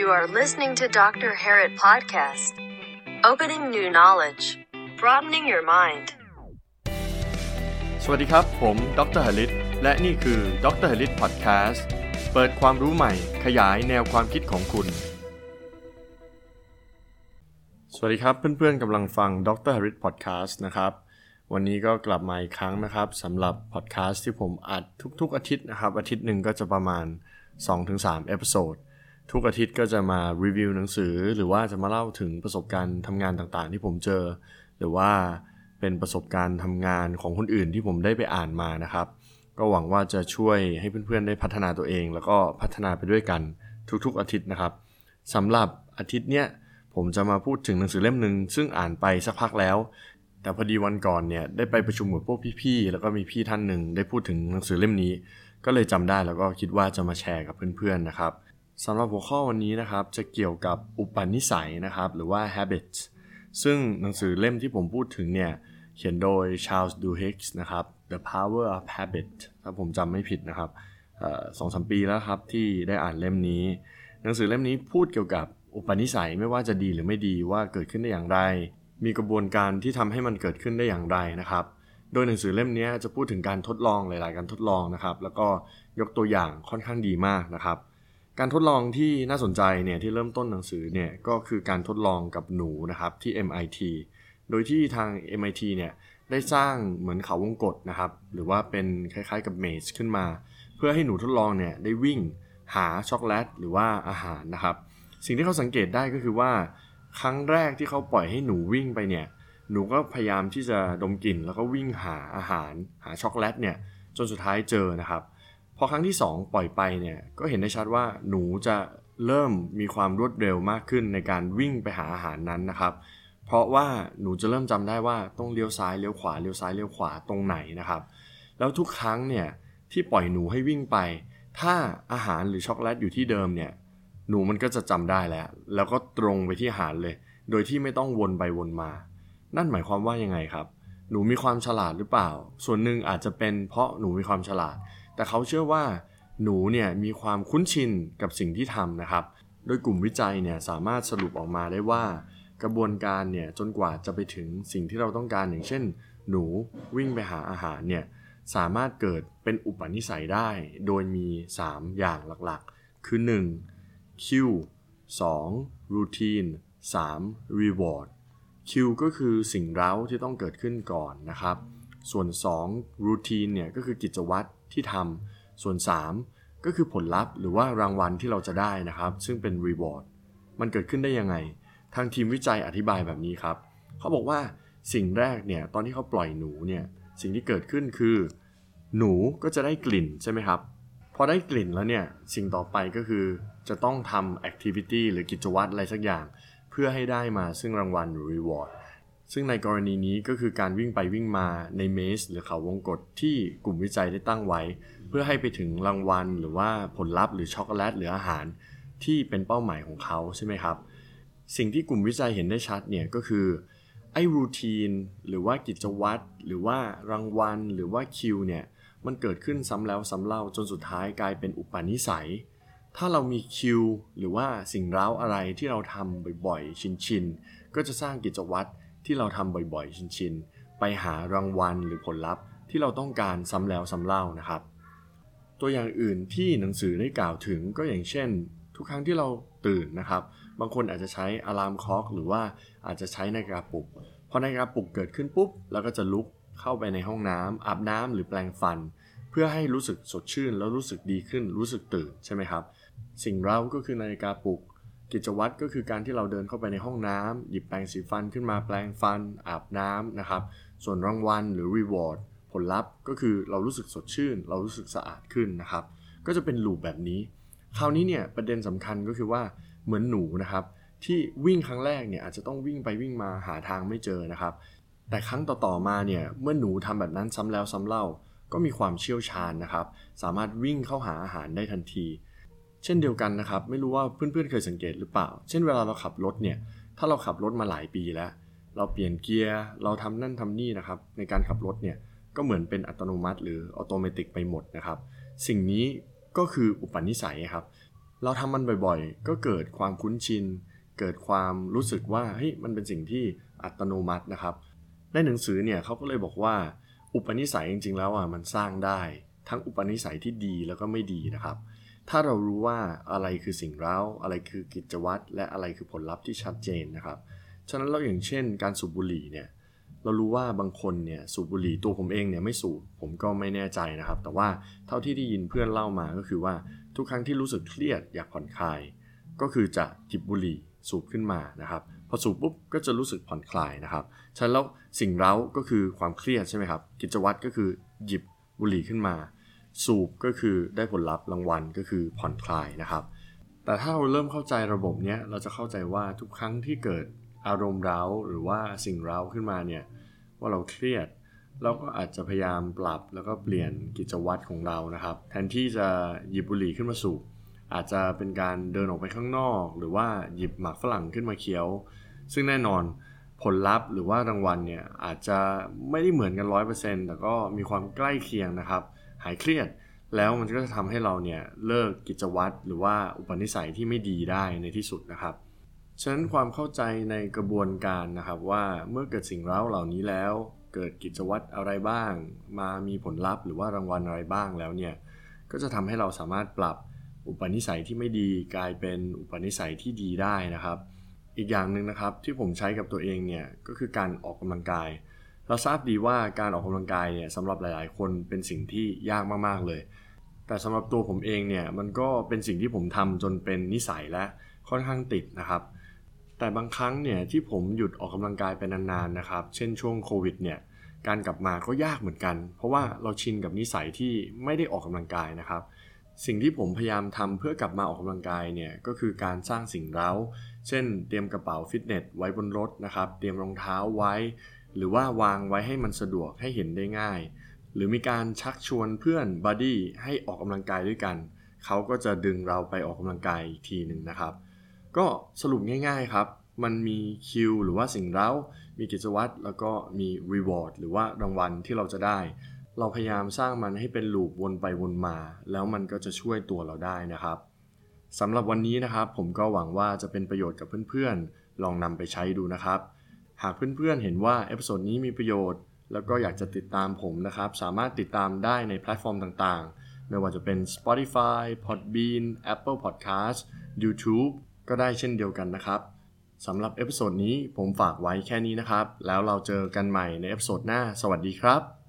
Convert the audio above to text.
You are listening to Dr. Harit podcast. Opening new knowledge, broadening your mind. สวัสดีครับผมดร. หฤทธิ์และนี่คือ Dr. Harit podcast เปิดความรู้ใหม่ขยายแนวความคิดของคุณสวัสดีครับเพื่อนๆกำลังฟัง Dr. Harit podcast นะครับวันนี้ก็กลับมาอีกครั้งนะครับสำหรับ podcast ที่ผมอัดทุกๆอาทิตย์นะครับอาทิตย์หนึ่งก็จะประมาณ 2-3 เอพิโซดทุกอาทิตย์ก็จะมารีวิวหนังสือหรือว่าจะมาเล่าถึงประสบการณ์ทำงานต่างๆที่ผมเจอหรือว่าเป็นประสบการณ์ทำงานของคนอื่นที่ผมได้ไปอ่านมานะครับก็หวังว่าจะช่วยให้เพื่อนๆได้พัฒนาตัวเองแล้วก็พัฒนาไปด้วยกันทุกๆอาทิตย์นะครับสำหรับอาทิตย์เนี้ยผมจะมาพูดถึงหนังสือเล่มนึงซึ่งอ่านไปสักพักแล้วแต่พอดีวันก่อนเนี่ยได้ไปประชุมกับพวกพี่ๆแล้วก็มีพี่ท่านนึงได้พูดถึงหนังสือเล่มนี้ก็เลยจำได้แล้วก็คิดว่าจะมาแชร์กับเพื่อนๆนะครับสำหรับหัวข้อวันนี้นะครับจะเกี่ยวกับอุปนิสัยนะครับหรือว่า habits ซึ่งหนังสือเล่มที่ผมพูดถึงเนี่ยเขียนโดย Charles Duhigg นะครับ The Power of Habits ถ้าผมจำไม่ผิดนะครับ2-3 ปีแล้วครับที่ได้อ่านเล่มนี้หนังสือเล่มนี้พูดเกี่ยวกับอุปนิสัยไม่ว่าจะดีหรือไม่ดีว่าเกิดขึ้นได้อย่างไรมีกระบวนการที่ทำให้มันเกิดขึ้นได้อย่างไรนะครับโดยหนังสือเล่มนี้จะพูดถึงการทดลองหลายๆการทดลองนะครับแล้วก็ยกตัวอย่างค่อนข้างดีมากนะครับการทดลองที่น่าสนใจเนี่ยที่เริ่มต้นหนังสือเนี่ยก็คือการทดลองกับหนูนะครับที่ MIT โดยที่ทาง MIT เนี่ยได้สร้างเหมือนเขาวงกตนะครับหรือว่าเป็นคล้ายๆกับเมจขึ้นมาเพื่อให้หนูทดลองเนี่ยได้วิ่งหาช็อกโกแลตหรือว่าอาหารนะครับสิ่งที่เขาสังเกตได้ก็คือว่าครั้งแรกที่เขาปล่อยให้หนูวิ่งไปเนี่ยหนูก็พยายามที่จะดมกลิ่นแล้วก็วิ่งหาอาหารหาช็อกโกแลตเนี่ยจนสุดท้ายเจอนะครับพอครั้งที่2ปล่อยไปเนี่ยก็เห็นได้ชัดว่าหนูจะเริ่มมีความรวดเร็วมากขึ้นในการวิ่งไปหาอาหารนั้นนะครับเพราะว่าหนูจะเริ่มจำได้ว่าต้องเลี้ยวซ้ายเลี้ยวขวาเลี้ยวซ้ายเลี้ยวขวาตรงไหนนะครับแล้วทุกครั้งเนี่ยที่ปล่อยหนูให้วิ่งไปถ้าอาหารหรือช็อกโกแลตอยู่ที่เดิมเนี่ยหนูมันก็จะจำได้แล้วก็ตรงไปที่อาหารเลยโดยที่ไม่ต้องวนไปวนมานั่นหมายความว่ายังไงครับหนูมีความฉลาดหรือเปล่าส่วนนึงอาจจะเป็นเพราะหนูมีความฉลาดแต่เขาเชื่อว่าหนูเนี่ยมีความคุ้นชินกับสิ่งที่ทำนะครับโดยกลุ่มวิจัยเนี่ยสามารถสรุปออกมาได้ว่ากระบวนการเนี่ยจนกว่าจะไปถึงสิ่งที่เราต้องการอย่างเช่นหนูวิ่งไปหาอาหารเนี่ยสามารถเกิดเป็นอุปนิสัยได้โดยมี3อย่างหลักๆคือ1 Q 2 Routine 3 Reward Q ก็คือสิ่งเร้าที่ต้องเกิดขึ้นก่อนนะครับส่วน2 Routine เนี่ยก็คือกิจวัตรที่ทำส่วน3ก็คือผลลัพธ์หรือว่ารางวัลที่เราจะได้นะครับซึ่งเป็น reward มันเกิดขึ้นได้ยังไงทางทีมวิจัยอธิบายแบบนี้ครับเขาบอกว่าสิ่งแรกเนี่ยตอนที่เขาปล่อยหนูเนี่ยสิ่งที่เกิดขึ้นคือหนูก็จะได้กลิ่นใช่ไหมครับพอได้กลิ่นแล้วเนี่ยสิ่งต่อไปก็คือจะต้องทำ activity หรือกิจวัตรอะไรสักอย่างเพื่อให้ได้มาซึ่งรางวัลหรือ rewardซึ่งในกรณีนี้ก็คือการวิ่งไปวิ่งมาในเมสหรือเขาวงกตที่กลุ่มวิจัยได้ตั้งไว้เพื่อให้ไปถึงรางวัลหรือว่าผลลัพธ์หรือช็อกโกแลตหรืออาหารที่เป็นเป้าหมายของเขาใช่ไหมครับสิ่งที่กลุ่มวิจัยเห็นได้ชัดเนี่ยก็คือไอ้รูทีนหรือว่ากิจวัตรหรือว่ารางวัลหรือว่าคิวเนี่ยมันเกิดขึ้นซ้ำแล้วซ้ำเล่าจนสุดท้ายกลายเป็นอุปนิสัยถ้าเรามีคิวหรือว่าสิ่งเร้าอะไรที่เราทำบ่อยๆชินๆก็จะสร้างกิจวัตรที่เราทำบ่อยๆชินๆไปหารางวัลหรือผลลัพธ์ที่เราต้องการซ้ำแล้วซ้ำเล่านะครับตัวอย่างอื่นที่หนังสือได้กล่าวถึงก็อย่างเช่นทุกครั้งที่เราตื่นนะครับบางคนอาจจะใช้อะลามคล็อกหรือว่าอาจจะใช้นาฬิกาปลุกพอนาฬิกาปลุกเกิดขึ้นปุ๊บเราก็จะลุกเข้าไปในห้องน้ำอาบน้ำหรือแปรงฟันเพื่อให้รู้สึกสดชื่นแล้วรู้สึกดีขึ้นรู้สึกตื่นใช่ไหมครับสิ่งเราก็คือนาฬิกาปลุกกิจวัตรก็คือการที่เราเดินเข้าไปในห้องน้ำหยิบแปรงสีฟันขึ้นมาแปรงฟันอาบน้ำนะครับส่วนรางวัลหรือ reward ผลลัพธ์ก็คือเรารู้สึกสดชื่นเรารู้สึกสะอาดขึ้นนะครับก็จะเป็นลูปแบบนี้คราวนี้เนี่ยประเด็นสำคัญก็คือว่าเหมือนหนูนะครับที่วิ่งครั้งแรกเนี่ยอาจจะต้องวิ่งไปวิ่งมาหาทางไม่เจอนะครับแต่ครั้งต่อๆมาเนี่ยเมื่อหนูทำแบบนั้นซ้ำแล้วซ้ำเล่าก็มีความเชี่ยวชาญนะครับสามารถวิ่งเข้าหาอาหารได้ทันทีเช่นเดียวกันนะครับไม่รู้ว่าเพื่อนๆเคยสังเกตหรือเปล่าเช่นเวลาเราขับรถเนี่ยถ้าเราขับรถมาหลายปีแล้วเราเปลี่ยนเกียร์เราทำนั่นทำนี่นะครับในการขับรถเนี่ยก็เหมือนเป็นอัตโนมัติหรือออโตเมติกไปหมดนะครับสิ่งนี้ก็คืออุปนิสัยครับ เราทำมันบ่อยๆก็เกิดความคุ้นชินเกิดความรู้สึกว่าเฮ้ยมันเป็นสิ่งที่อัตโนมัตินะครับในหนังสือเนี่ยเขาก็เลยบอกว่าอุปนิสัยจริงๆแล้วอ่ะมันสร้างได้ทั้งอุปนิสัยที่ดีแล้วก็ไม่ดีนะครับถ้าเรารู้ว่าอะไรคือสิ่งเร้าอะไรคือกิจวัตรและอะไรคือผลลัพธ์ที่ชัดเจนนะครับฉะนั้นเราอย่างเช่นการสูบบุหรี่เนี่ยเรารู้ว่าบางคนเนี่ยสูบบุหรี่ตัวผมเองเนี่ยไม่สูบผมก็ไม่แน่ใจนะครับแต่ว่าเท่าที่ได้ยินเพื่อนเล่ามาก็คือว่าทุกครั้งที่รู้สึกเครียดอยากผ่อนคลายก็คือจะหยิบบุหรี่สูบขึ้นมานะครับพอสูบปุ๊บก็จะรู้สึกผ่อนคลายนะครับฉะนั้นแล้วสิ่งเร้าก็คือความเครียดใช่ไหมครับกิจวัตรก็คือหยิบบุหรี่ขึ้นมาสูบก็คือได้ผลลัพธ์รางวัลก็คือผ่อนคลายนะครับแต่ถ้าเราเริ่มเข้าใจระบบเนี้ยเราจะเข้าใจว่าทุกครั้งที่เกิดอารมณ์เร้าหรือว่าสิ่งเร้าขึ้นมาเนี่ยว่าเราเครียดเราก็อาจจะพยายามปรับแล้วก็เปลี่ยนกิจวัตรของเรานะครับแทนที่จะหยิบบุหรี่ขึ้นมาสูบอาจจะเป็นการเดินออกไปข้างนอกหรือว่าหยิบหมากฝรั่งขึ้นมาเคี้ยวซึ่งแน่นอนผลลัพธ์หรือว่ารางวัลเนี่ยอาจจะไม่ได้เหมือนกัน 100% แต่ก็มีความใกล้เคียงนะครับหายเครียดแล้วมันก็จะทำให้เราเนี่ยเลิกกิจวัตรหรือว่าอุปนิสัยที่ไม่ดีได้ในที่สุดนะครับฉะนั้นความเข้าใจในกระบวนการนะครับว่าเมื่อเกิดสิ่งเร้าเหล่านี้แล้วเกิดกิจวัตรอะไรบ้างมามีผลลัพธ์หรือว่ารางวัลอะไรบ้างแล้วเนี่ยก็จะทำให้เราสามารถปรับอุปนิสัยที่ไม่ดีกลายเป็นอุปนิสัยที่ดีได้นะครับอีกอย่างนึงนะครับที่ผมใช้กับตัวเองเนี่ยก็คือการออกกำลังกายเราทราบดีว่าการออกกำลังกายเนี่ยสำหรับหลายๆคนเป็นสิ่งที่ยากมากๆเลยแต่สำหรับตัวผมเองเนี่ยมันก็เป็นสิ่งที่ผมทำจนเป็นนิสัยและค่อนข้างติดนะครับแต่บางครั้งเนี่ยที่ผมหยุดออกกำลังกายไปนานๆนะครับเช่นช่วงโควิดเนี่ยการกลับมาก็ยากเหมือนกันเพราะว่าเราชินกับนิสัยที่ไม่ได้ออกกำลังกายนะครับสิ่งที่ผมพยายามทำเพื่อกลับมาออกกำลังกายเนี่ยก็คือการสร้างสิ่งเร้าเช่นเตรียมกระเป๋าฟิตเนสไว้บนรถนะครับเตรียมรองเท้าไว้หรือว่าวางไว้ให้มันสะดวกให้เห็นได้ง่ายหรือมีการชักชวนเพื่อนบัดดี้ให้ออกกำลังกายด้วยกันเขาก็จะดึงเราไปออกกำลังกายอีกทีนึงนะครับก็สรุปง่ายๆครับมันมีคิวหรือว่าสิ่งเร้ามีกิจวัตรแล้วก็มีรีวอร์ดหรือว่ารางวัลที่เราจะได้เราพยายามสร้างมันให้เป็นลูปวนไปวนมาแล้วมันก็จะช่วยตัวเราได้นะครับสำหรับวันนี้นะครับผมก็หวังว่าจะเป็นประโยชน์กับเพื่อนๆลองนำไปใช้ดูนะครับหากเพื่อนๆเห็นว่าเอพิโซดนี้มีประโยชน์แล้วก็อยากจะติดตามผมนะครับสามารถติดตามได้ในแพลตฟอร์มต่างๆไม่ว่าจะเป็น Spotify, Podbean, Apple Podcasts, YouTube ก็ได้เช่นเดียวกันนะครับสำหรับเอพิโซดนี้ผมฝากไว้แค่นี้นะครับแล้วเราเจอกันใหม่ในเอพิโซดหน้าสวัสดีครับ